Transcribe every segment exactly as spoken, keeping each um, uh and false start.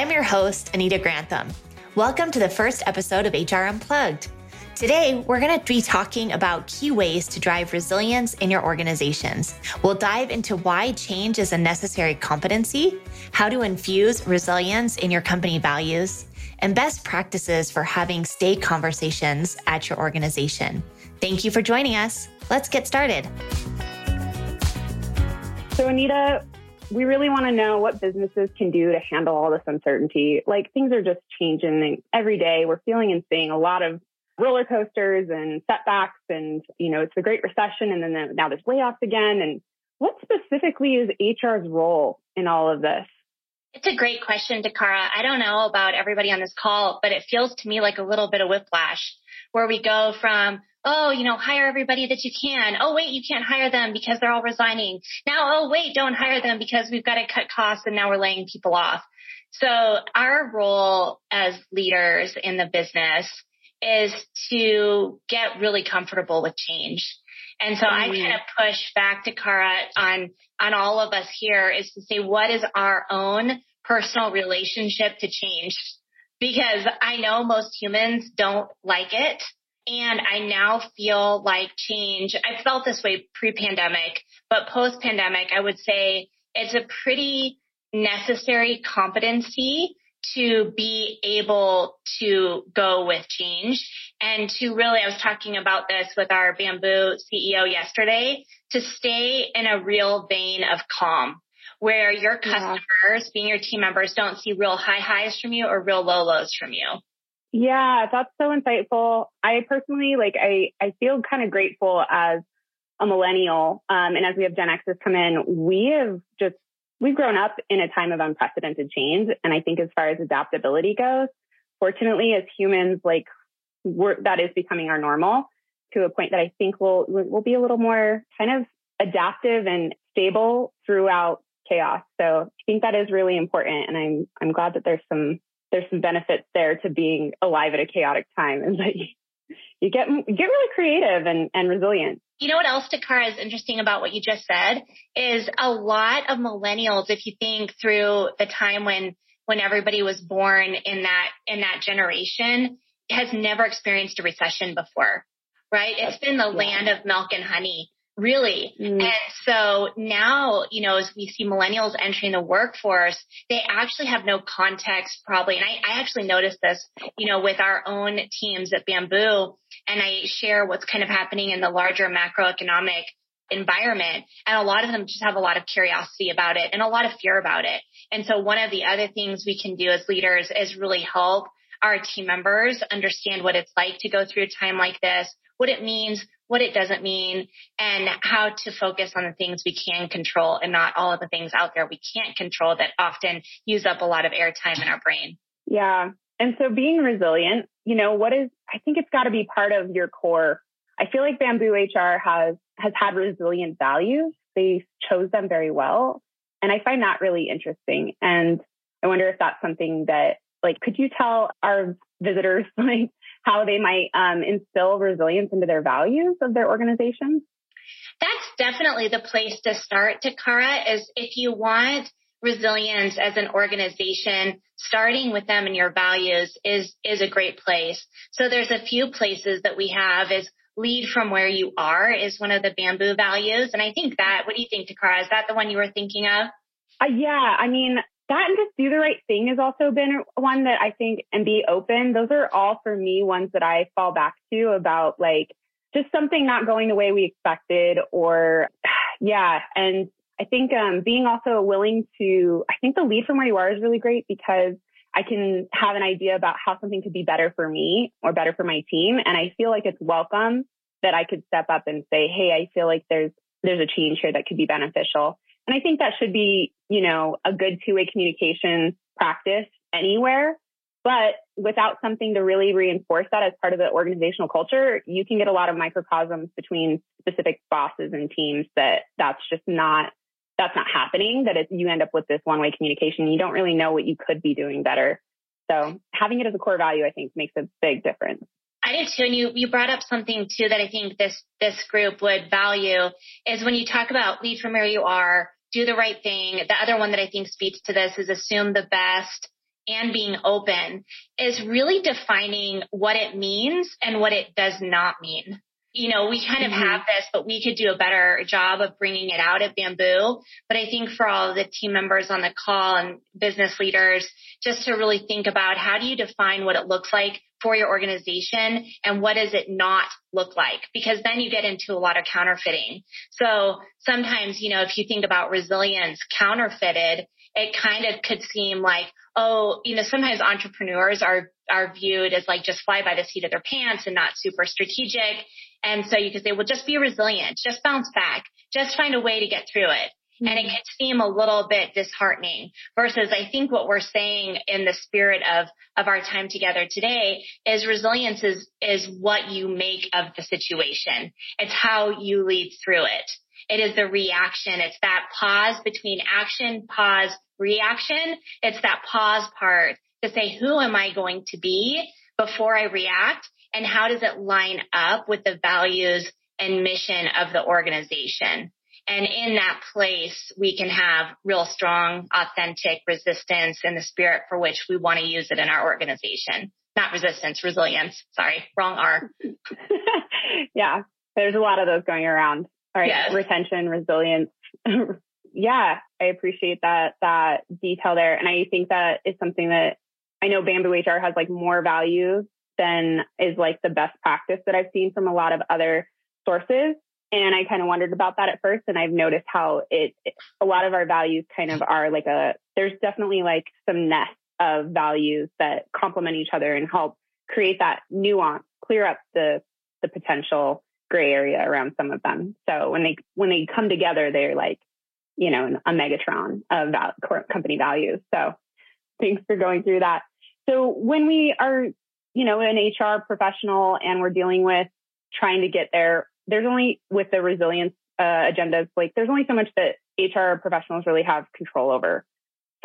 I'm your host, Anita Grantham. Welcome to the first episode of H R Unplugged. Today, we're going to be talking about key ways to drive resilience in your organizations. We'll dive into why change is a necessary competency, how to infuse resilience in your company values, and best practices for having stay conversations at your organization. Thank you for joining us. Let's get started. So, Anita, we really want to know what businesses can do to handle all this uncertainty. Like, things are just changing every day. We're feeling and seeing a lot of roller coasters and setbacks, and, you know, it's the Great Recession, and then the, now there's layoffs again. And what specifically is H R's role in all of this? It's a great question, Takara. I don't know about everybody on this call, but it feels to me like a little bit of whiplash, where we go from, oh, you know, hire everybody that you can. Oh, wait, you can't hire them because they're all resigning. Now, oh, wait, don't hire them because we've got to cut costs and now we're laying people off. So our role as leaders in the business is to get really comfortable with change. And so mm-hmm. I kind of push back to Cara on, on all of us here is to say, what is our own personal relationship to change? Because I know most humans don't like it. And I now feel like change, I felt this way pre-pandemic, but post-pandemic, I would say it's a pretty necessary competency to be able to go with change and to really, I was talking about this with our Bamboo C E O yesterday, to stay in a real vein of calm where your customers, yeah. being your team members, don't see real high highs from you or real low lows from you. Yeah, that's so insightful. I personally, like, I, I feel kind of grateful as a millennial. Um, and as we have Gen Xers come in, we have just, we've grown up in a time of unprecedented change. And I think as far as adaptability goes, fortunately, as humans, like, we're, that is becoming our normal, to a point that I think we'll, we'll be a little more kind of adaptive and stable throughout chaos. So I think that is really important. And I'm, I'm glad that there's some There's some benefits there to being alive at a chaotic time, and that you, you get you get really creative and, and resilient. You know what else, Takara, is interesting about what you just said is a lot of millennials, if you think through the time when when everybody was born in that in that generation, has never experienced a recession before, right? It's been the yeah. land of milk and honey, really. Mm. And so now, you know, as we see millennials entering the workforce, they actually have no context probably. And I, I actually noticed this, you know, with our own teams at Bamboo, and I share what's kind of happening in the larger macroeconomic environment. And a lot of them just have a lot of curiosity about it and a lot of fear about it. And so one of the other things we can do as leaders is really help our team members understand what it's like to go through a time like this, what it means, what it doesn't mean, and how to focus on the things we can control and not all of the things out there we can't control that often use up a lot of airtime in our brain. Yeah. And so being resilient, you know, what is, I think it's got to be part of your core. I feel like Bamboo H R has, has had resilient values. They chose them very well. And I find that really interesting. And I wonder if that's something that, like, could you tell our visitors, like, how they might um, instill resilience into their values of their organization? That's definitely the place to start, Takara, is if you want resilience as an organization, starting with them and your values is, is a great place. So there's a few places that we have is lead from where you are is one of the Bamboo values. And I think that, what do you think, Takara? Is that the one you were thinking of? Uh, yeah, I mean, that and just do the right thing has also been one that I think, and be open. Those are all for me ones that I fall back to about, like, just something not going the way we expected, or yeah. And I think um, being also willing to, I think the lead from where you are is really great, because I can have an idea about how something could be better for me or better for my team. And I feel like it's welcome that I could step up and say, hey, I feel like there's, there's a change here that could be beneficial. And I think that should be, you know, a good two-way communication practice anywhere. But without something to really reinforce that as part of the organizational culture, you can get a lot of microcosms between specific bosses and teams that that's just not, that's not happening, that it, you end up with this one-way communication. You don't really know what you could be doing better. So having it as a core value, I think, makes a big difference. I did too. And you, you brought up something too that I think this, this group would value is when you talk about lead from where you are, do the right thing. The other one that I think speaks to this is assume the best and being open is really defining what it means and what it does not mean. You know, we kind of mm-hmm. have this, but we could do a better job of bringing it out at Bamboo. But I think for all of the team members on the call and business leaders, just to really think about how do you define what it looks like for your organization and what does it not look like? Because then you get into a lot of counterfeiting. So sometimes, you know, if you think about resilience counterfeited, it kind of could seem like, oh, you know, sometimes entrepreneurs are, are viewed as like just fly by the seat of their pants and not super strategic. And so you could say, well, just be resilient, just bounce back, just find a way to get through it. Mm-hmm. And it can seem a little bit disheartening versus I think what we're saying in the spirit of, of our time together today is resilience is, is what you make of the situation. It's how you lead through it. It is the reaction. It's that pause between action, pause, reaction. It's that pause part to say, who am I going to be before I react? And how does it line up with the values and mission of the organization? And in that place, we can have real strong, authentic resistance in the spirit for which we want to use it in our organization. Not resistance, resilience. Sorry, wrong R. Yeah, there's a lot of those going around. All right, yes. Retention, resilience. Yeah, I appreciate that that detail there. And I think that is something that I know BambooHR has like more value than is like the best practice that I've seen from a lot of other sources. And I kind of wondered about that at first. And I've noticed how it, a lot of our values kind of are like a, there's definitely like some nest of values that complement each other and help create that nuance, clear up the the potential gray area around some of them. So when they, when they come together, they're like, you know, a megatron of val- company values. So thanks for going through that. So when we are, you know, an H R professional and we're dealing with trying to get there, there's only with the resilience uh, agendas, like there's only so much that H R professionals really have control over.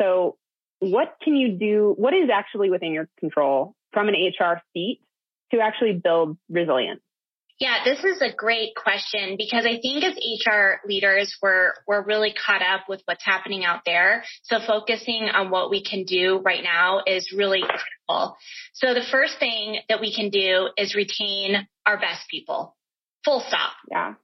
So what can you do? What is actually within your control from an H R seat to actually build resilience? Yeah, this is a great question because I think as H R leaders, we're, we're really caught up with what's happening out there. So focusing on what we can do right now is really critical. So the first thing that we can do is retain our best people. Full stop. Yeah.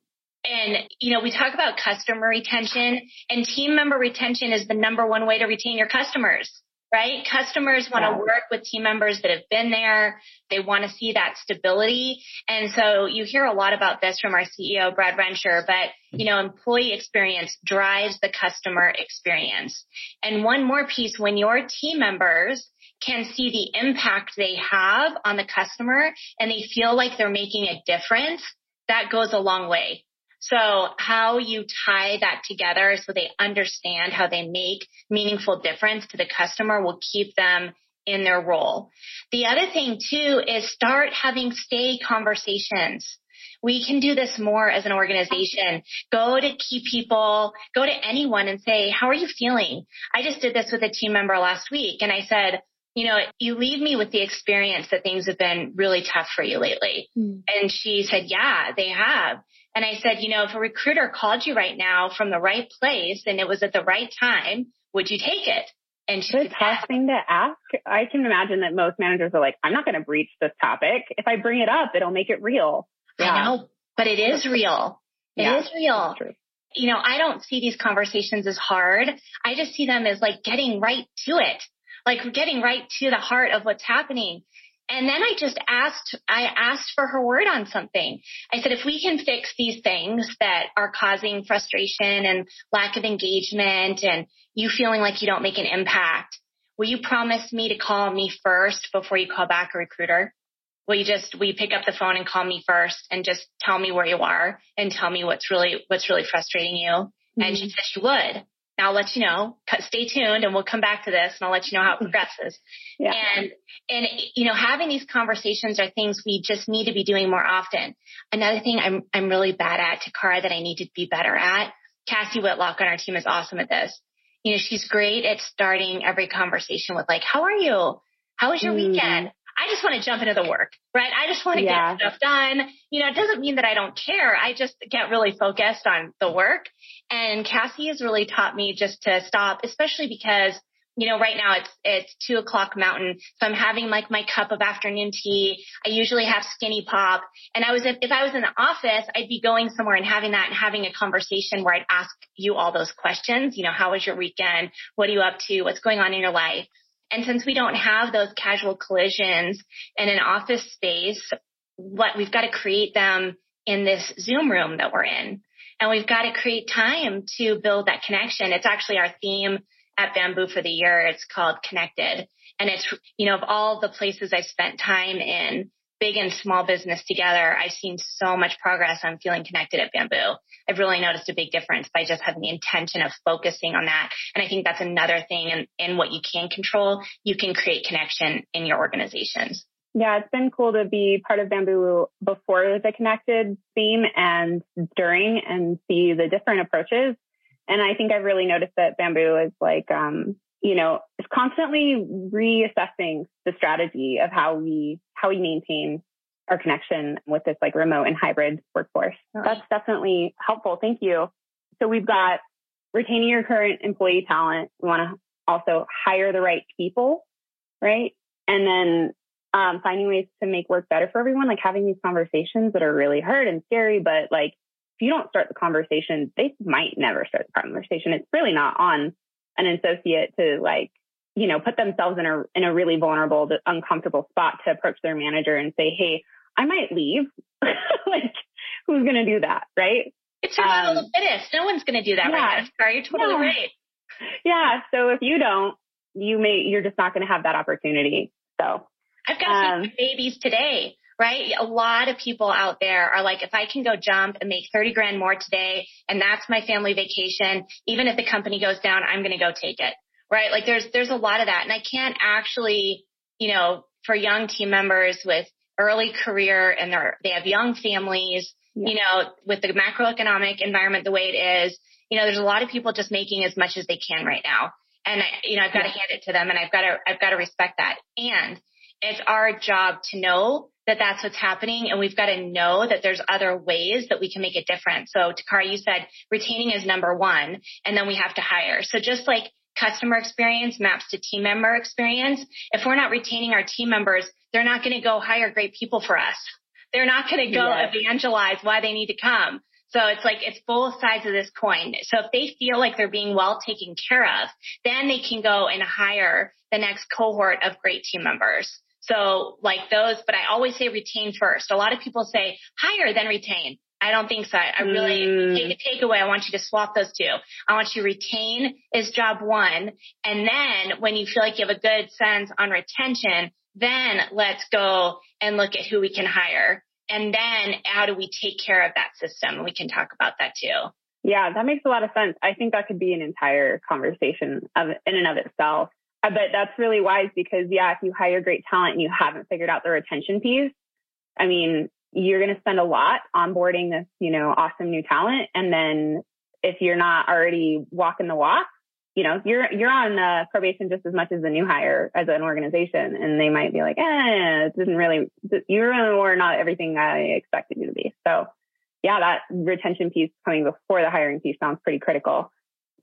And, you know, we talk about customer retention and team member retention is the number one way to retain your customers. Right? Customers want to work with team members that have been there. They want to see that stability. And so you hear a lot about this from our C E O, Brad Rencher, but, you know, employee experience drives the customer experience. And one more piece, when your team members can see the impact they have on the customer and they feel like they're making a difference, that goes a long way. So how you tie that together so they understand how they make meaningful difference to the customer will keep them in their role. The other thing too is start having stay conversations. We can do this more as an organization. Go to key people, go to anyone and say, how are you feeling? I just did this with a team member last week and I said, you know, you leave me with the experience that things have been really tough for you lately. Mm. And she said, yeah, they have. And I said, you know, if a recruiter called you right now from the right place and it was at the right time, would you take it? And she said, tough thing to ask. I can imagine that most managers are like, I'm not going to breach this topic. If I bring it up, it'll make it real. Yeah. I know, but it is real. It yeah, is real. You know, I don't see these conversations as hard. I just see them as like getting right to it, like getting right to the heart of what's happening. And then I just asked, I asked for her word on something. I said, if we can fix these things that are causing frustration and lack of engagement and you feeling like you don't make an impact, will you promise me to call me first before you call back a recruiter? Will you just, will you pick up the phone and call me first and just tell me where you are and tell me what's really, what's really frustrating you? Mm-hmm. And she said she would. And I'll let you know, stay tuned and we'll come back to this and I'll let you know how it progresses. Yeah. And, and, you know, having these conversations are things we just need to be doing more often. Another thing I'm, I'm really bad at, Takara, that I need to be better at. Cassie Whitlock on our team is awesome at this. You know, she's great at starting every conversation with like, how are you? How was your mm. weekend? I just want to jump into the work, right? I just want to yeah. get stuff done. You know, it doesn't mean that I don't care. I just get really focused on the work. And Cassie has really taught me just to stop, especially because you know, right now it's it's two o'clock mountain. So I'm having like my cup of afternoon tea. I usually have Skinny Pop. And I was, if I was in the office, I'd be going somewhere and having that and having a conversation where I'd ask you all those questions. You know, how was your weekend? What are you up to? What's going on in your life? And since we don't have those casual collisions in an office space, what we've got to create them in this Zoom room that we're in. And we've got to create time to build that connection. It's actually our theme at Bamboo for the year. It's called Connected. And it's, you know, of all the places I've spent time in, big and small business together, I've seen so much progress on feeling connected at Bamboo. I've really noticed a big difference by just having the intention of focusing on that. And I think that's another thing in, in what you can control. You can create connection in your organizations. Yeah, it's been cool to be part of Bamboo before the Connected theme and during, and see the different approaches. And I think I've really noticed that Bamboo is like, um, you know, it's constantly reassessing the strategy of how we how we maintain our connection with this like remote and hybrid workforce. Oh. That's definitely helpful. Thank you. So we've got retaining your current employee talent. We want to also hire the right people, right? And then Um, finding ways to make work better for everyone, like having these conversations that are really hard and scary, but like, if you don't start the conversation, they might never start the conversation. It's really not on an associate to like, you know, put themselves in a, in a really vulnerable, uncomfortable spot to approach their manager and say, hey, I might leave. Like, who's going to do that? Right. It's survival of the fittest. No one's going to do that. Yeah. Right now. Sorry, you're totally yeah. right. Yeah. So if you don't, you may, you're just not going to have that opportunity. So I've got um, some babies today, right? A lot of people out there are like, if I can go jump and make thirty grand more today, and that's my family vacation, even if the company goes down, I'm going to go take it, right? Like there's, there's a lot of that. And I can't actually, you know, for young team members with early career and they're, they have young families, yeah. you know, with the macroeconomic environment the way it is, you know, there's a lot of people just making as much as they can right now. And I, you know, I've got yeah. to hand it to them, and I've got to, I've got to respect that. And it's our job to know that that's what's happening, and we've got to know that there's other ways that we can make a difference. So, Takara, you said retaining is number one, and then we have to hire. So just like customer experience maps to team member experience, if we're not retaining our team members, they're not going to go hire great people for us. They're not going to go yes. evangelize why they need to come. So it's like it's both sides of this coin. So if they feel like they're being well taken care of, then they can go and hire the next cohort of great team members. So like those, but I always say retain first. A lot of people say hire, then retain. I don't think so. I really mm. take a takeaway. I want you to swap those two. I want you to retain is job one. And then when you feel like you have a good sense on retention, then let's go and look at who we can hire. And then how do we take care of that system? And we can talk about that too. Yeah, that makes a lot of sense. I think that could be an entire conversation of, in and of itself. But that's really wise because, yeah, if you hire great talent and you haven't figured out the retention piece, I mean, you're going to spend a lot onboarding this, you know, awesome new talent. And then if you're not already walking the walk, you know, you're you're on uh, probation just as much as the new hire as an organization. And they might be like, eh, it didn't really, you really were not everything I expected you to be. So, yeah, that retention piece coming before the hiring piece sounds pretty critical.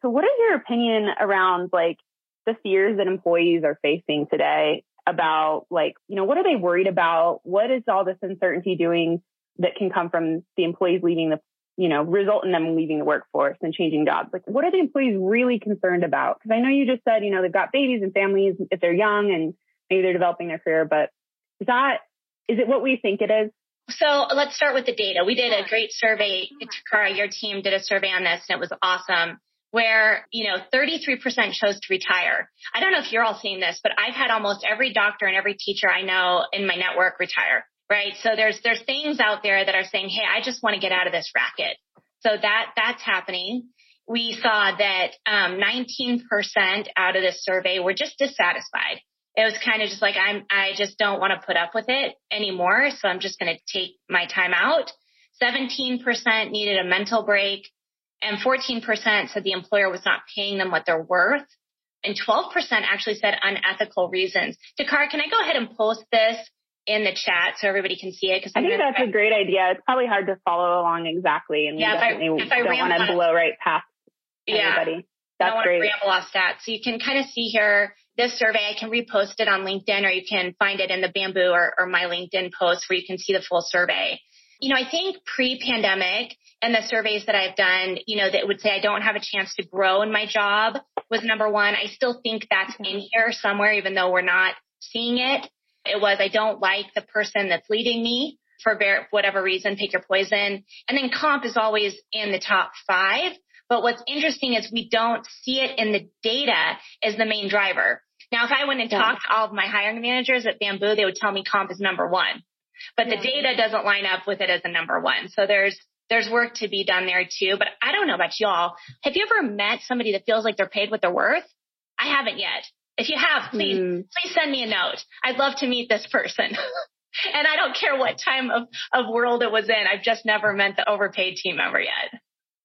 So what is your opinion around, like, the fears that employees are facing today about, like, you know, what are they worried about? What is all this uncertainty doing that can come from the employees leaving the, you know, result in them leaving the workforce and changing jobs? Like, what are the employees really concerned about? Because I know you just said, you know, they've got babies and families if they're young and maybe they're developing their career, but is that, is it what we think it is? So let's start with the data. We did a great survey. Takara, your team did a survey on this, and it was awesome, where, you know, thirty-three percent chose to retire. I don't know if you're all seeing this, but I've had almost every doctor and every teacher I know in my network retire, right? So there's there's things out there that are saying, hey, I just want to get out of this racket. So that that's happening. We saw that um, nineteen percent out of this survey were just dissatisfied. It was kind of just like, I'm I just don't want to put up with it anymore, so I'm just going to take my time out. seventeen percent needed a mental break. And fourteen percent said the employer was not paying them what they're worth. And twelve percent actually said unethical reasons. Takara, can I go ahead and post this in the chat so everybody can see it? Cause I think that's try. a great idea. It's probably hard to follow along exactly. And yeah, we definitely if I, if I don't want to blow right past yeah. everybody. That's I don't great. want to ramble off stats. So you can kind of see here, this survey, I can repost it on LinkedIn, or you can find it in the Bamboo or, or my LinkedIn post where you can see the full survey. You know, I think pre-pandemic and the surveys that I've done, you know, that would say I don't have a chance to grow in my job was number one. I still think that's in here somewhere, even though we're not seeing it. It was, I don't like the person that's leading me for whatever reason, pick your poison. And then comp is always in the top five. But what's interesting is we don't see it in the data as the main driver. Now, if I went and yeah. talked to all of my hiring managers at Bamboo, they would tell me comp is number one. But yeah. the data doesn't line up with it as a number one. So there's there's work to be done there too. But I don't know about y'all. Have you ever met somebody that feels like they're paid what they're worth? I haven't yet. If you have, please mm. please send me a note. I'd love to meet this person. And I don't care what time of, of world it was in. I've just never met the overpaid team member yet.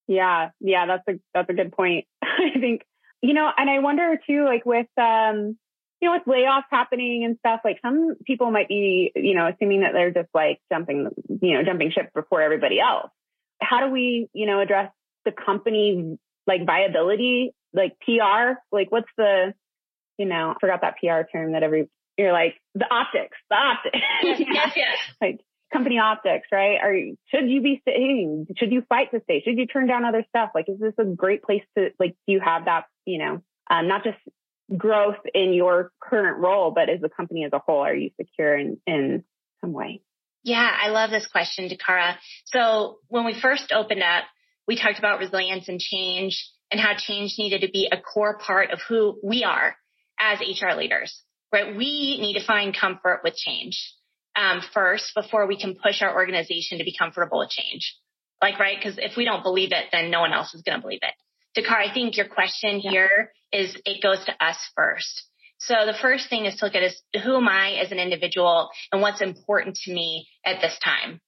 Yeah, yeah, that's a that's a good point. I think, you know, and I wonder too, like with um, you know, with layoffs happening and stuff, like some people might be, you know, assuming that they're just like jumping, you know, jumping ship before everybody else. How do we, you know, address the company like viability, like P R? Like what's the, you know, I forgot that P R term that every you're like the optics, the optics. Yes, yes, yes. Like company optics, right? Or should you be staying? Should you fight to stay? Should you turn down other stuff? Like, is this a great place to, like, do you have that, you know, um, not just growth in your current role, but as a company as a whole, are you secure in, in some way? Yeah, I love this question, Takara. So when we first opened up, we talked about resilience and change and how change needed to be a core part of who we are as H R leaders, right? We need to find comfort with change. Um, first, before we can push our organization to be comfortable with change. Like, right? Because if we don't believe it, then no one else is going to believe it. Takara, I think your question yeah. here is it goes to us first. So the first thing is to look at is who am I as an individual and what's important to me at this time?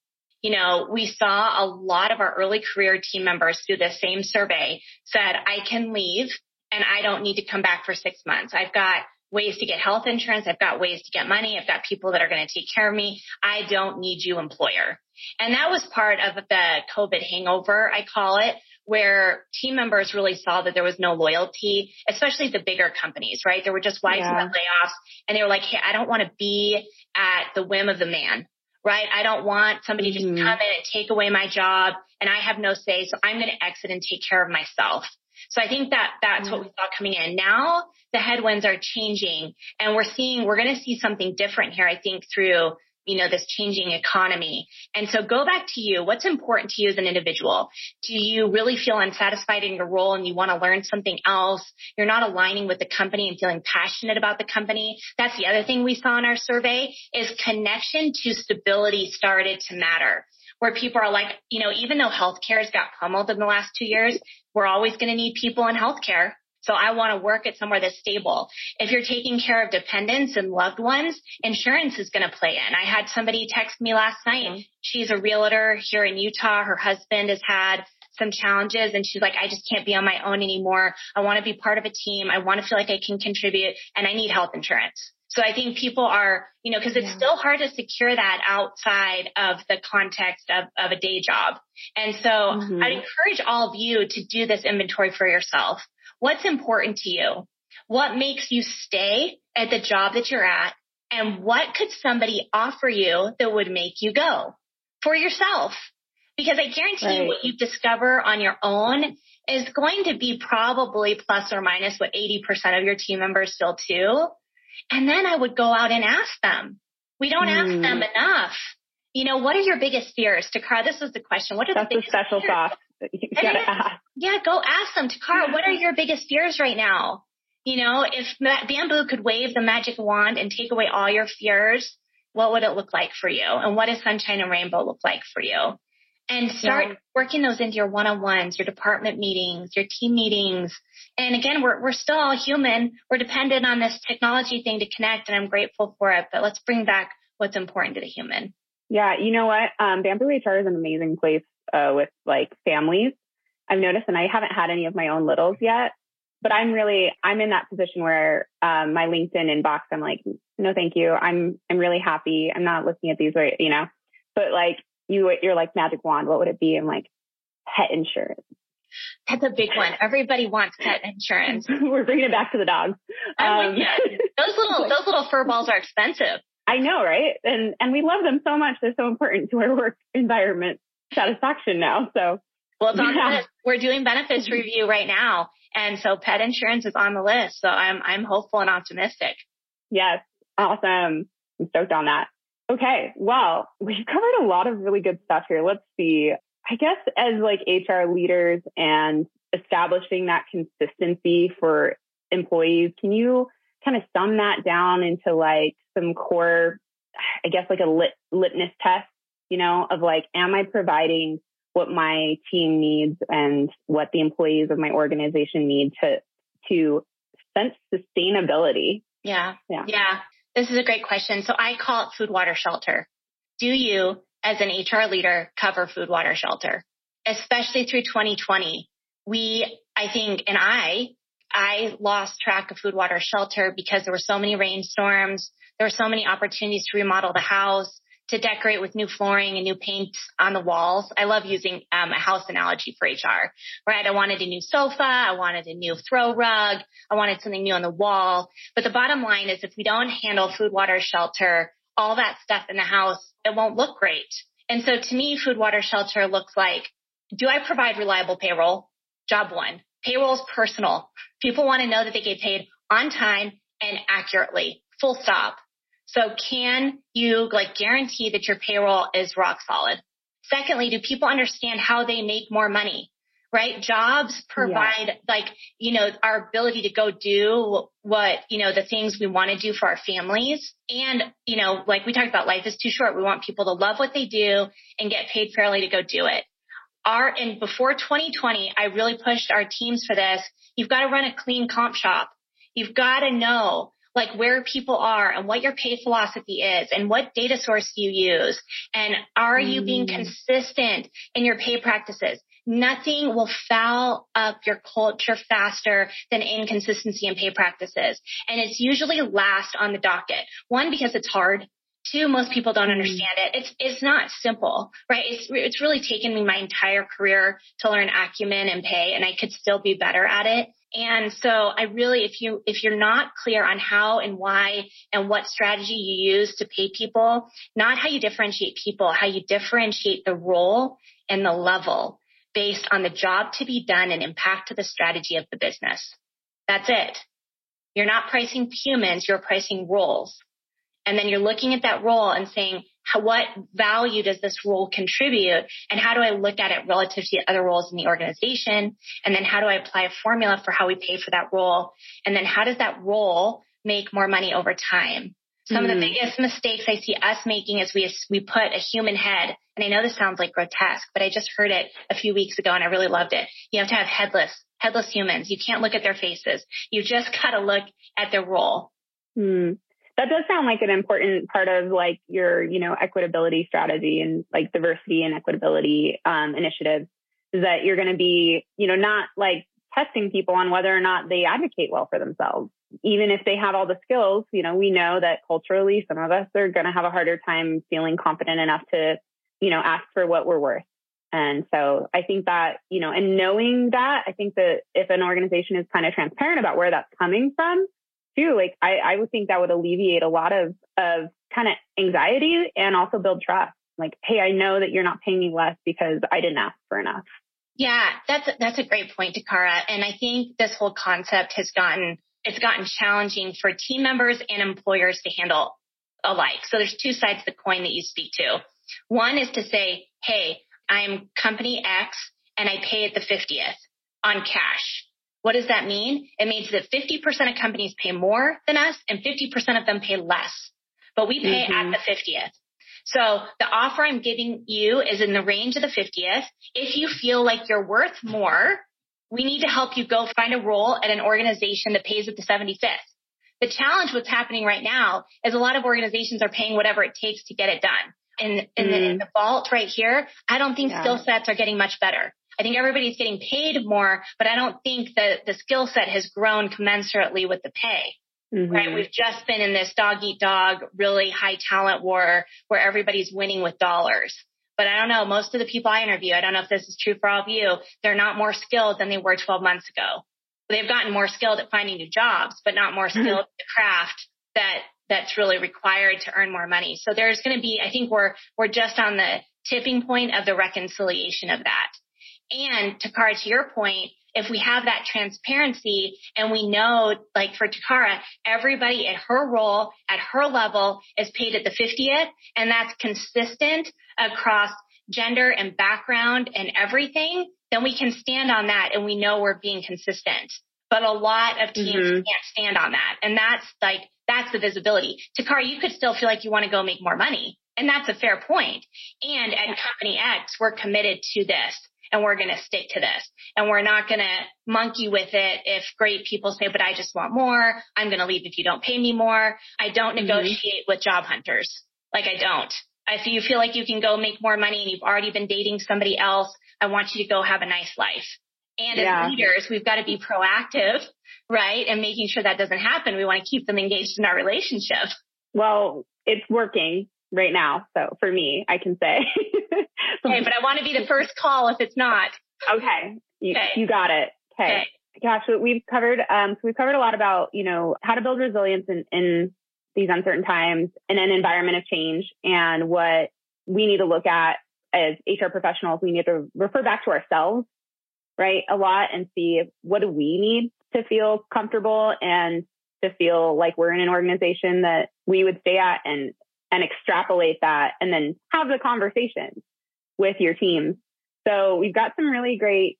You know, we saw a lot of our early career team members through the same survey said, I can leave and I don't need to come back for six months. I've got ways to get health insurance. I've got ways to get money. I've got people that are going to take care of me. I don't need you, employer. And that was part of the COVID hangover, I call it, where team members really saw that there was no loyalty, especially the bigger companies, right? There were just widespread yeah. layoffs. And they were like, hey, I don't want to be at the whim of the man, right? I don't want somebody mm-hmm. to just come in and take away my job and I have no say. So I'm going to exit and take care of myself. So I think that that's what we saw coming in. Now the headwinds are changing and we're seeing, we're going to see something different here, I think, through, you know, this changing economy. And so go back to you. What's important to you as an individual? Do you really feel unsatisfied in your role and you want to learn something else? You're not aligning with the company and feeling passionate about the company. That's the other thing we saw in our survey is connection to stability started to matter. Where people are like, you know, even though healthcare has got pummeled in the last two years, we're always going to need people in healthcare. So I want to work at somewhere that's stable. If you're taking care of dependents and loved ones, insurance is going to play in. I had somebody text me last night. She's a realtor here in Utah. Her husband has had some challenges and she's like, I just can't be on my own anymore. I want to be part of a team. I want to feel like I can contribute and I need health insurance. So I think people are, you know, because it's yeah. still hard to secure that outside of the context of, of a day job. And so mm-hmm. I'd encourage all of you to do this inventory for yourself. What's important to you? What makes you stay at the job that you're at? And what could somebody offer you that would make you go for yourself? Because I guarantee right. you what you discover on your own is going to be probably plus or minus what eighty percent of your team members still do. And then I would go out and ask them. We don't ask mm. them enough. You know, what are your biggest fears? Takara, this is the question. What are That's the biggest That's a special sauce. You gotta ask. Yeah, go ask them. Takara, yeah. what are your biggest fears right now? You know, if Bamboo could wave the magic wand and take away all your fears, what would it look like for you? And what does Sunshine and Rainbow look like for you? And start yeah. working those into your one-on-ones, your department meetings, your team meetings. And again, we're we're still all human. We're dependent on this technology thing to connect, and I'm grateful for it. But let's bring back what's important to the human. Yeah, you know what? Um, Bamboo H R is an amazing place uh, with like families. I've noticed, and I haven't had any of my own littles yet. But I'm really I'm in that position where um, my LinkedIn inbox, I'm like, no, thank you. I'm I'm really happy. I'm not looking at these right, you know. But like. You, you're like magic wand. What would it be? I'm like pet insurance. That's a big one. Everybody wants pet insurance. We're bringing it back to the dogs. Um, like, yeah. Those little those little fur balls are expensive. I know, right? And and we love them so much. They're so important to our work environment satisfaction now. So well, it's on yeah. the list. We're doing benefits review right now, and so pet insurance is on the list. So I'm I'm hopeful and optimistic. Yes, awesome. I'm stoked on that. Okay, well, we've covered a lot of really good stuff here. Let's see. I guess as like H R leaders and establishing that consistency for employees, can you kind of sum that down into like some core, I guess like a lit, litmus test, you know, of like, am I providing what my team needs and what the employees of my organization need to, to sense sustainability? Yeah. Yeah. Yeah. This is a great question. So I call it food, water, shelter. Do you, as an H R leader, cover food, water, shelter? Especially through twenty twenty, we, I think, and I, I lost track of food, water, shelter because there were so many rainstorms. There were so many opportunities to remodel the house, to decorate with new flooring and new paint on the walls. I love using um, a house analogy for H R, right? I wanted a new sofa. I wanted a new throw rug. I wanted something new on the wall. But the bottom line is if we don't handle food, water, shelter, all that stuff in the house, it won't look great. And so to me, food, water, shelter looks like, do I provide reliable payroll? Job one. Payroll is personal. People want to know that they get paid on time and accurately, full stop. So can you like guarantee that your payroll is rock solid? Secondly, do people understand how they make more money, right? Jobs provide yeah. like, you know, our ability to go do what, you know, the things we want to do for our families. And, you know, like we talked about, life is too short. We want people to love what they do and get paid fairly to go do it. Our, and before twenty twenty, I really pushed our teams for this. You've got to run a clean comp shop. You've got to know like where people are and what your pay philosophy is and what data source you use. And are you being consistent in your pay practices? Nothing will foul up your culture faster than inconsistency in pay practices. And it's usually last on the docket. One, because it's hard. Two, most people don't understand it. It's it's not simple, right? It's it's really taken me my entire career to learn acumen and pay, and I could still be better at it. And so I really, if you, if you're not clear on how and why and what strategy you use to pay people, not how you differentiate people, how you differentiate the role and the level based on the job to be done and impact to the strategy of the business. That's it. You're not pricing humans, you're pricing roles. And then you're looking at that role and saying, how, what value does this role contribute? And how do I look at it relative to the other roles in the organization? And then how do I apply a formula for how we pay for that role? And then how does that role make more money over time? Some mm. of the biggest mistakes I see us making is we we put a human head, and I know this sounds like grotesque, but I just heard it a few weeks ago and I really loved it. You have to have headless, headless humans. You can't look at their faces. You just got to look at their role. Mm. That does sound like an important part of like your, you know, equitability strategy and like diversity and equitability um, initiatives is that you're going to be, you know, not like testing people on whether or not they advocate well for themselves. Even if they have all the skills, you know, we know that culturally, some of us are going to have a harder time feeling confident enough to, you know, ask for what we're worth. And so I think that, you know, and knowing that, I think that if an organization is kind of transparent about where that's coming from, too, like I, I would think that would alleviate a lot of, of kind of anxiety and also build trust. Like, hey, I know that you're not paying me less because I didn't ask for enough. Yeah, that's, that's a great point, Takara. And I think this whole concept has gotten, it's gotten challenging for team members and employers to handle alike. So there's two sides of the coin that you speak to. One is to say, hey, I'm company X and I pay at the fiftieth on cash. What does that mean? It means that fifty percent of companies pay more than us and fifty percent of them pay less, but we pay mm-hmm. at the fiftieth. So the offer I'm giving you is in the range of the fiftieth. If you feel like you're worth more, we need to help you go find a role at an organization that pays at the seventy-fifth. The challenge what's happening right now is a lot of organizations are paying whatever it takes to get it done. And, and mm. then in the vault right here, I don't think yeah. skill sets are getting much better. I think everybody's getting paid more, but I don't think that the skill set has grown commensurately with the pay, mm-hmm. right? We've just been in this dog eat dog, really high talent war where everybody's winning with dollars. But I don't know, most of the people I interview, I don't know if this is true for all of you, they're not more skilled than they were twelve months ago. They've gotten more skilled at finding new jobs, but not more skilled mm-hmm. at the craft that that's really required to earn more money. So there's going to be, I think we're we're just on the tipping point of the reconciliation of that. And Takara, to your point, if we have that transparency and we know, like for Takara, everybody at her role, at her level is paid at the fiftieth, and that's consistent across gender and background and everything, then we can stand on that and we know we're being consistent. But a lot of teams mm-hmm. can't stand on that. And that's like, that's the visibility. Takara, you could still feel like you want to go make more money. And that's a fair point. And at Company X, we're committed to this. And we're going to stick to this. And we're not going to monkey with it if great people say, but I just want more. I'm going to leave if you don't pay me more. I don't negotiate mm-hmm. with job hunters. Like I don't. If you feel like you can go make more money and you've already been dating somebody else, I want you to go have a nice life. And yeah. as leaders, we've got to be proactive, right? And making sure that doesn't happen. We want to keep them engaged in our relationship. Well, it's working right now. So for me, I can say. Okay, but I want to be the first call if it's not. Okay. You, okay. you got it. Okay. okay. Gosh, we've covered, um, so we've covered a lot about, you know, how to build resilience in, in these uncertain times in an environment of change, and what we need to look at as H R professionals. We need to refer back to ourselves, right? A lot, and see if, what do we need to feel comfortable and to feel like we're in an organization that we would stay at, and and extrapolate that, and then have the conversation with your team. So we've got some really great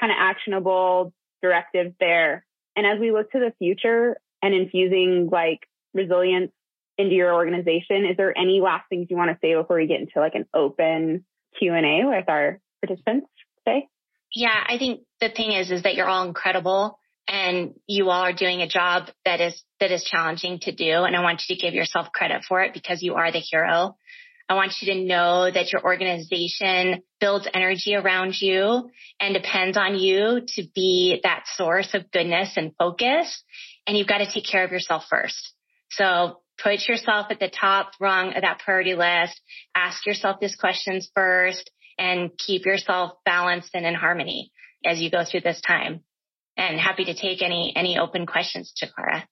kind of actionable directives there. And as we look to the future and infusing like resilience into your organization, is there any last things you want to say before we get into like an open Q and A with our participants today? Yeah, I think the thing is, is that you're all incredible. And you all are doing a job that is that is challenging to do. And I want you to give yourself credit for it, because you are the hero. I want you to know that your organization builds energy around you and depends on you to be that source of goodness and focus. And you've got to take care of yourself first. So put yourself at the top rung of that priority list. Ask yourself these questions first, and keep yourself balanced and in harmony as you go through this time. And happy to take any any open questions, Takara.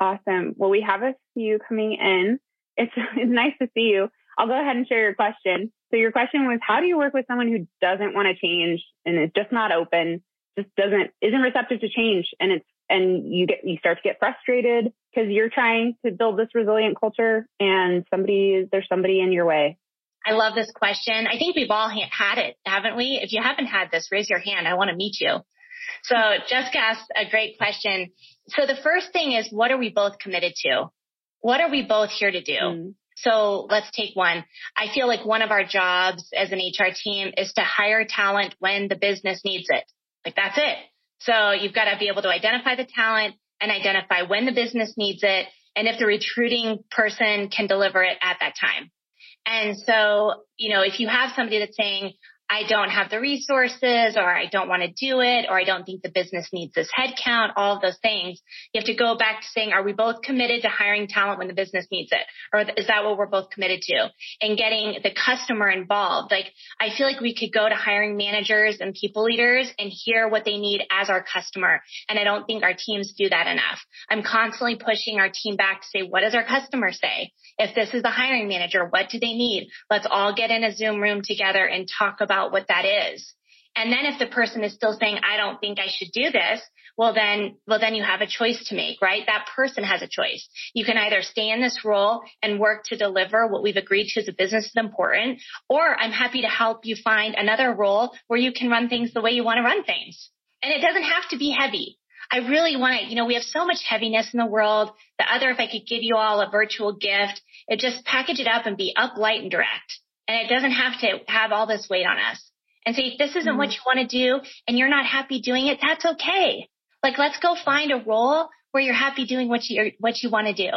Awesome. Well, we have a few coming in. It's, it's nice to see you. I'll go ahead and share your question. So your question was, how do you work with someone who doesn't want to change and is just not open, just doesn't isn't receptive to change, and it's and you get you start to get frustrated because you're trying to build this resilient culture and somebody there's somebody in your way? I love this question. I think we've all ha- had it, haven't we? If you haven't had this, raise your hand. I want to meet you. So Jessica asked a great question. So the first thing is, what are we both committed to? What are we both here to do? Mm. So let's take one. I feel like one of our jobs as an H R team is to hire talent when the business needs it. Like that's it. So you've got to be able to identify the talent and identify when the business needs it, and if the recruiting person can deliver it at that time. And so, you know, if you have somebody that's saying, I don't have the resources, or I don't want to do it, or I don't think the business needs this headcount, all of those things. You have to go back to saying, are we both committed to hiring talent when the business needs it? Or is that what we're both committed to? And getting the customer involved. Like, I feel like we could go to hiring managers and people leaders and hear what they need as our customer. And I don't think our teams do that enough. I'm constantly pushing our team back to say, what does our customer say? If this is the hiring manager, what do they need? Let's all get in a Zoom room together and talk about what that is. And then if the person is still saying, I don't think I should do this, well then, well then you have a choice to make, right? That person has a choice. You can either stay in this role and work to deliver what we've agreed to as a business is important, or I'm happy to help you find another role where you can run things the way you want to run things. And it doesn't have to be heavy. I really want to, you know, we have so much heaviness in the world. The other, if I could give you all a virtual gift, it just package it up and be up, light, and direct. And it doesn't have to have all this weight on us. And so if this isn't what you want to do and you're not happy doing it, that's okay. Like, let's go find a role where you're happy doing what you what you want to do.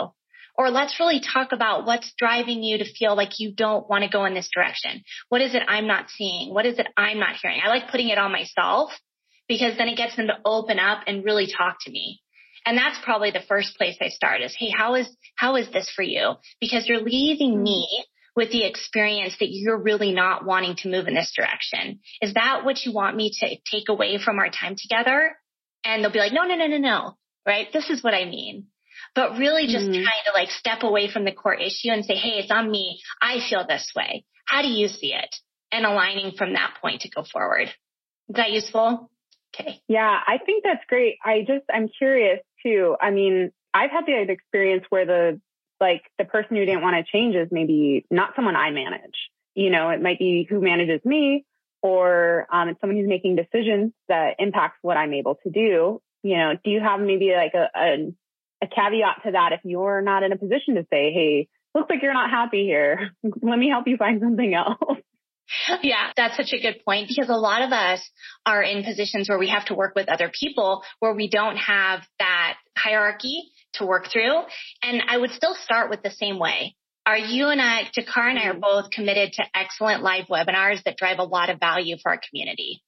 Or let's really talk about what's driving you to feel like you don't want to go in this direction. What is it I'm not seeing? What is it I'm not hearing? I like putting it on myself, because then it gets them to open up and really talk to me. And that's probably the first place I start is, hey, how is how is this for you? Because you're leaving me with the experience that you're really not wanting to move in this direction. Is that what you want me to take away from our time together? And they'll be like, no, no, no, no, no, right? This is what I mean. But really just mm-hmm. trying to like step away from the core issue and say, hey, it's on me. I feel this way. How do you see it? And aligning from that point to go forward. Is that useful? Okay. Yeah, I think that's great. I just, I'm curious too. I mean, I've had the experience where the, like the person who didn't want to change is maybe not someone I manage. You know, it might be who manages me, or um, it's someone who's making decisions that impacts what I'm able to do. You know, do you have maybe like a, a, a caveat to that if you're not in a position to say, hey, looks like you're not happy here. Let me help you find something else. Yeah, that's such a good point, because a lot of us are in positions where we have to work with other people where we don't have that hierarchy to work through. And I would still start with the same way. Are you and I, Takara and I are both committed to excellent live webinars that drive a lot of value for our community.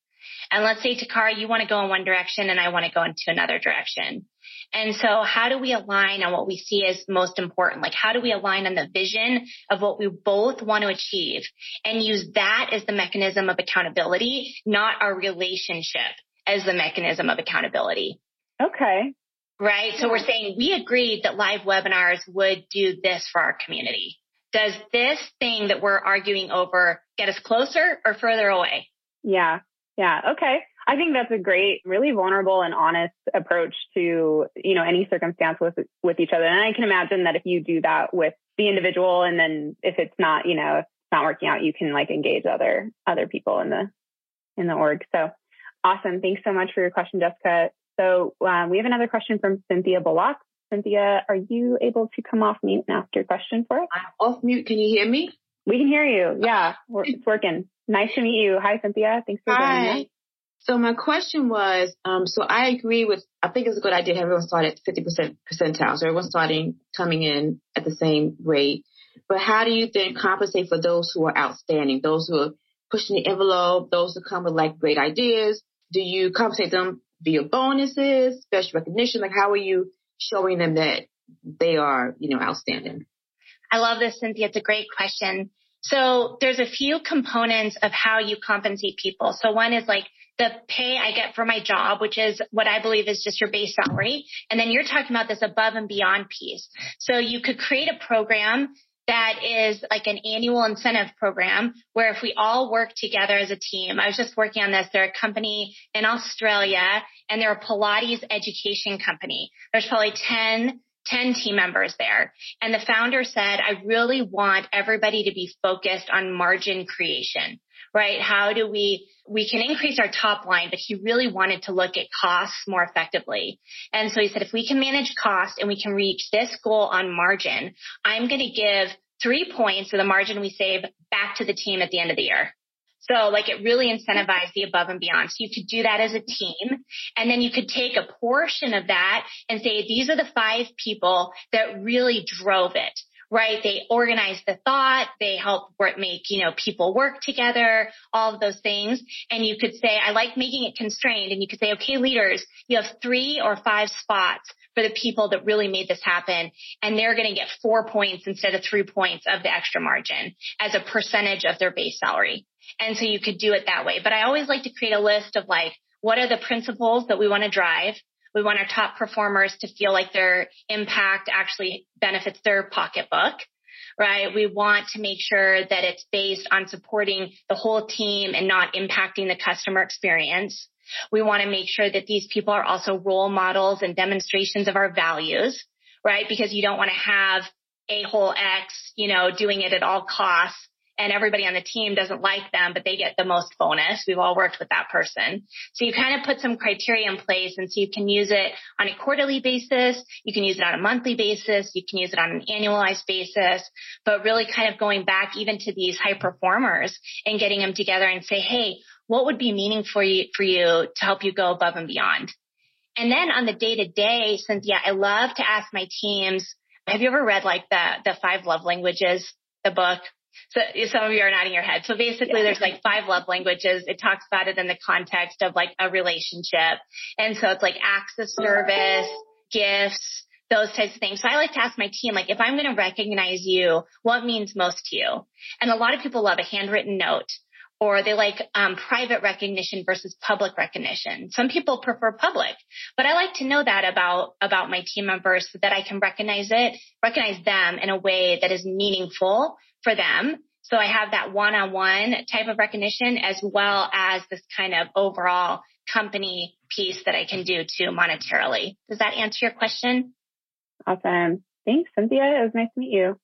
And let's say, Takara, you want to go in one direction and I want to go into another direction. And so how do we align on what we see as most important? Like, how do we align on the vision of what we both want to achieve and use that as the mechanism of accountability, not our relationship as the mechanism of accountability? Okay. Right? So we're saying we agreed that live webinars would do this for our community. Does this thing that we're arguing over get us closer or further away? Yeah. Yeah. Okay. I think that's a great, really vulnerable and honest approach to, you know, any circumstance with, with each other. And I can imagine that if you do that with the individual, and then if it's not, you know, if it's not working out, you can like engage other, other people in the, in the org. So awesome. Thanks so much for your question, Jessica. So uh, we have another question from Cynthia Bullock. Cynthia, are you able to come off mute and ask your question for us? I'm off mute. Can you hear me? We can hear you. Yeah, we're, it's working. Nice to meet you. Hi, Cynthia. Thanks for Hi. joining us. So my question was, um, so I agree with, I think it's a good idea to have everyone start at fifty percent percentile. So everyone's starting, coming in at the same rate. But how do you then compensate for those who are outstanding, those who are pushing the envelope, those who come with like great ideas? Do you compensate them via bonuses, special recognition? Like, how are you showing them that they are, you know, outstanding? I love this, Cynthia. It's a great question. So there's a few components of how you compensate people. So one is like the pay I get for my job, which is what I believe is just your base salary. And then you're talking about this above and beyond piece. So you could create a program that is like an annual incentive program where if we all work together as a team, I was just working on this. They're a company in Australia and they're a Pilates education company. There's probably ten team members there. And the founder said, I really want everybody to be focused on margin creation, right? How do we, we can increase our top line, but he really wanted to look at costs more effectively. And so he said, if we can manage costs and we can reach this goal on margin, I'm going to give three points of the margin we save back to the team at the end of the year. So like it really incentivized the above and beyond. So you could do that as a team. And then you could take a portion of that and say, these are the five people that really drove it, right? They organized the thought. They helped make, you know, people work together, all of those things. And you could say, I like making it constrained. And you could say, okay, leaders, you have three or five spots for the people that really made this happen. And they're going to get four points instead of three points of the extra margin as a percentage of their base salary. And so you could do it that way. But I always like to create a list of like, what are the principles that we want to drive? We want our top performers to feel like their impact actually benefits their pocketbook, right? We want to make sure that it's based on supporting the whole team and not impacting the customer experience. We want to make sure that these people are also role models and demonstrations of our values, right? Because you don't want to have a-hole X, you know, doing it at all costs. And everybody on the team doesn't like them, but they get the most bonus. We've all worked with that person. So you kind of put some criteria in place. And so you can use it on a quarterly basis. You can use it on a monthly basis. You can use it on an annualized basis, but really kind of going back even to these high performers and getting them together and say, hey, what would be meaningful for you, for you to help you go above and beyond? And then on the day to day, Cynthia, I love to ask my teams, have you ever read like the, the five love languages, the book? So some of you are nodding your head. So basically yeah. There's like five love languages. It talks about it in the context of like a relationship. And so it's like acts of service, gifts, those types of things. So I like to ask my team, like, if I'm going to recognize you, what means most to you? And a lot of people love a handwritten note, or they like um, private recognition versus public recognition. Some people prefer public, but I like to know that about, about my team members so that I can recognize it, recognize them in a way that is meaningful for them. So I have that one-on-one type of recognition as well as this kind of overall company piece that I can do too monetarily. Does that answer your question? Awesome. Thanks, Cynthia. It was nice to meet you.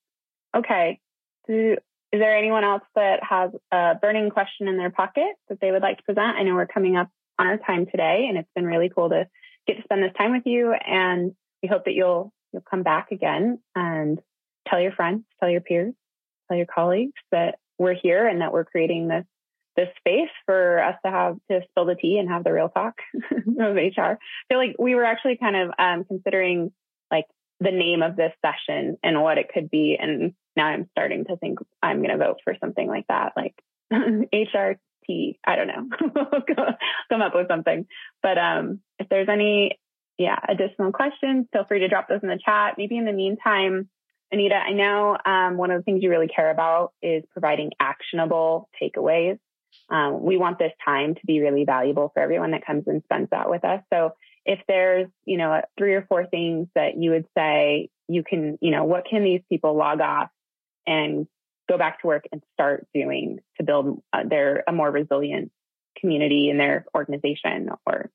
Okay. Do, is there anyone else that has a burning question in their pocket that they would like to present? I know we're coming up on our time today, and it's been really cool to get to spend this time with you. And we hope that you'll you'll come back again and tell your friends, tell your peers, tell your colleagues that we're here and that we're creating this this space for us to have to spill the tea and have the real talk of H R. I feel like we were actually kind of um, considering like the name of this session and what it could be. And now I'm starting to think I'm going to vote for something like that, like H R T. I don't know. Come up with something. But um, if there's any yeah, additional questions, feel free to drop those in the chat. Maybe in the meantime, Anita, I know um, one of the things you really care about is providing actionable takeaways. Um, we want this time to be really valuable for everyone that comes and spends that with us. So if there's, you know, three or four things that you would say you can, you know, what can these people log off and go back to work and start doing to build uh, their a more resilient community in their organization or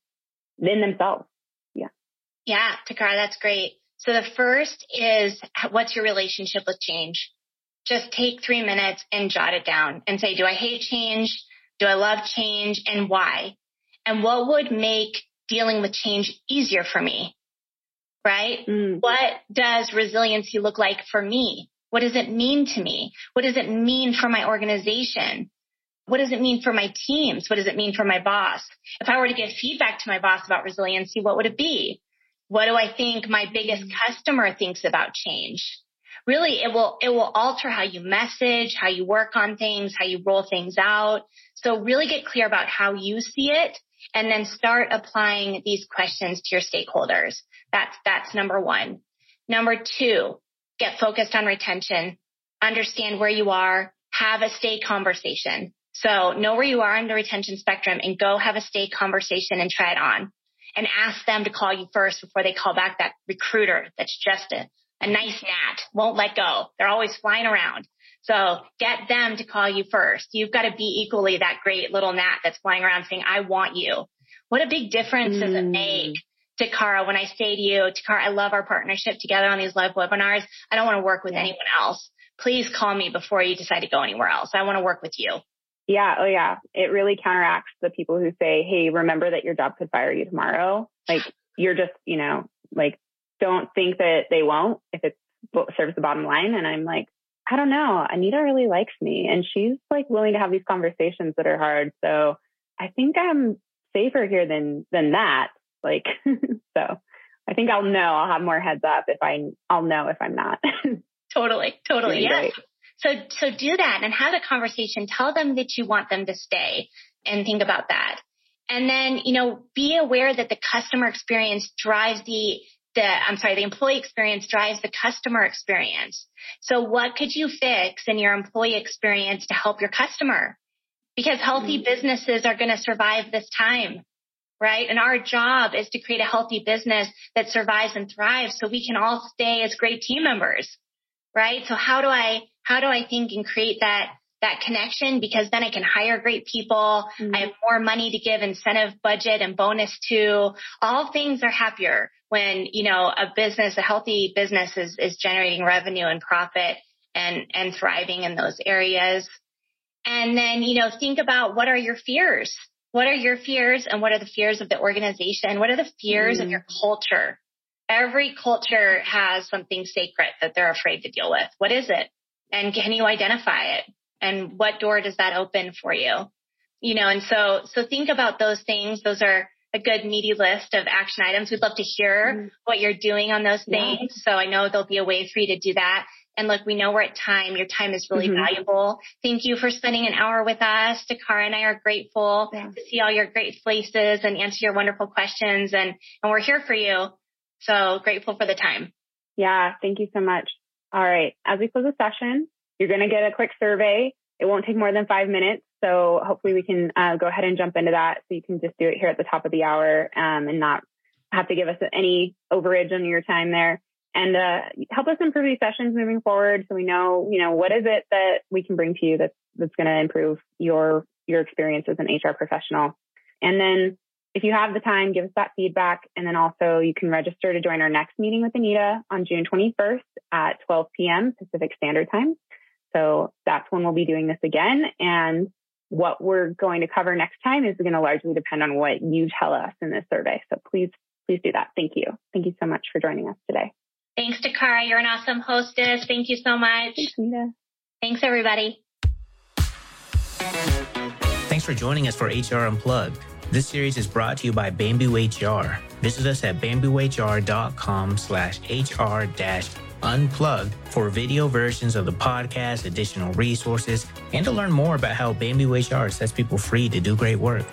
in themselves? Yeah. Yeah, Takara, that's great. So the first is, what's your relationship with change? Just take three minutes and jot it down and say, do I hate change? Do I love change? And why? And what would make dealing with change easier for me? Right? Mm. What does resiliency look like for me? What does it mean to me? What does it mean for my organization? What does it mean for my teams? What does it mean for my boss? If I were to give feedback to my boss about resiliency, what would it be? What do I think my biggest customer thinks about change? Really, it will it will alter how you message, how you work on things, how you roll things out. So really get clear about how you see it and then start applying these questions to your stakeholders. That's that's number one. Number two, get focused on retention. Understand where you are. Have a stay conversation. So know where you are on the retention spectrum and go have a stay conversation and try it on. And ask them to call you first before they call back that recruiter that's just a, a nice gnat, won't let go. They're always flying around. So get them to call you first. You've got to be equally that great little gnat that's flying around saying, I want you. What a big difference mm. does it make, Takara, when I say to you, Takara, I love our partnership together on these live webinars. I don't want to work with yeah. anyone else. Please call me before you decide to go anywhere else. I want to work with you. Yeah. Oh, yeah. It really counteracts the people who say, hey, remember that your job could fire you tomorrow. Like, you're just, you know, like, don't think that they won't if it serves the bottom line. And I'm like, I don't know. Anita really likes me and she's like willing to have these conversations that are hard. So I think I'm safer here than, than that. Like, so I think I'll know, I'll have more heads up if I, I'll know if I'm not. Totally. Totally. Yes. Great. So, so do that and have a conversation. Tell them that you want them to stay and think about that. And then, you know, be aware that the customer experience drives the, the, I'm sorry, the employee experience drives the customer experience. So what could you fix in your employee experience to help your customer? Because healthy mm-hmm. businesses are going to survive this time, right? And our job is to create a healthy business that survives and thrives so we can all stay as great team members, right? So how do I, How do I think and create that, that connection? Because then I can hire great people. Mm-hmm. I have more money to give incentive budget and bonus to. All things are happier when, you know, a business, a healthy business is, is generating revenue and profit and, and thriving in those areas. And then, you know, think about what are your fears? What are your fears and what are the fears of the organization? What are the fears mm-hmm. of your culture? Every culture has something sacred that they're afraid to deal with. What is it? And can you identify it? And what door does that open for you? You know, and so so think about those things. Those are a good meaty list of action items. We'd love to hear mm. what you're doing on those things. Yeah. So I know there'll be a way for you to do that. And look, we know we're at time. Your time is really mm-hmm. valuable. Thank you for spending an hour with us. Takara and I are grateful yeah. to see all your great faces and answer your wonderful questions. And, and we're here for you. So grateful for the time. Yeah, thank you so much. All right. As we close the session, you're going to get a quick survey. It won't take more than five minutes. So hopefully we can uh, go ahead and jump into that. So you can just do it here at the top of the hour um, and not have to give us any overage on your time there. And uh, help us improve these sessions moving forward. So we know, you know, what is it that we can bring to you that's, that's going to improve your, your experience as an H R professional. And then if you have the time, give us that feedback. And then also you can register to join our next meeting with Anita on June twenty-first at twelve p.m. Pacific Standard Time. So that's when we'll be doing this again. And what we're going to cover next time is going to largely depend on what you tell us in this survey. So please, please do that. Thank you. Thank you so much for joining us today. Thanks, Takara. You're an awesome hostess. Thank you so much. Thanks, Anita. Thanks, everybody. Thanks for joining us for H R Unplugged. This series is brought to you by BambooHR. Visit us at bamboohr.com slash hr dash unplugged for video versions of the podcast, additional resources, and to learn more about how BambooHR sets people free to do great work.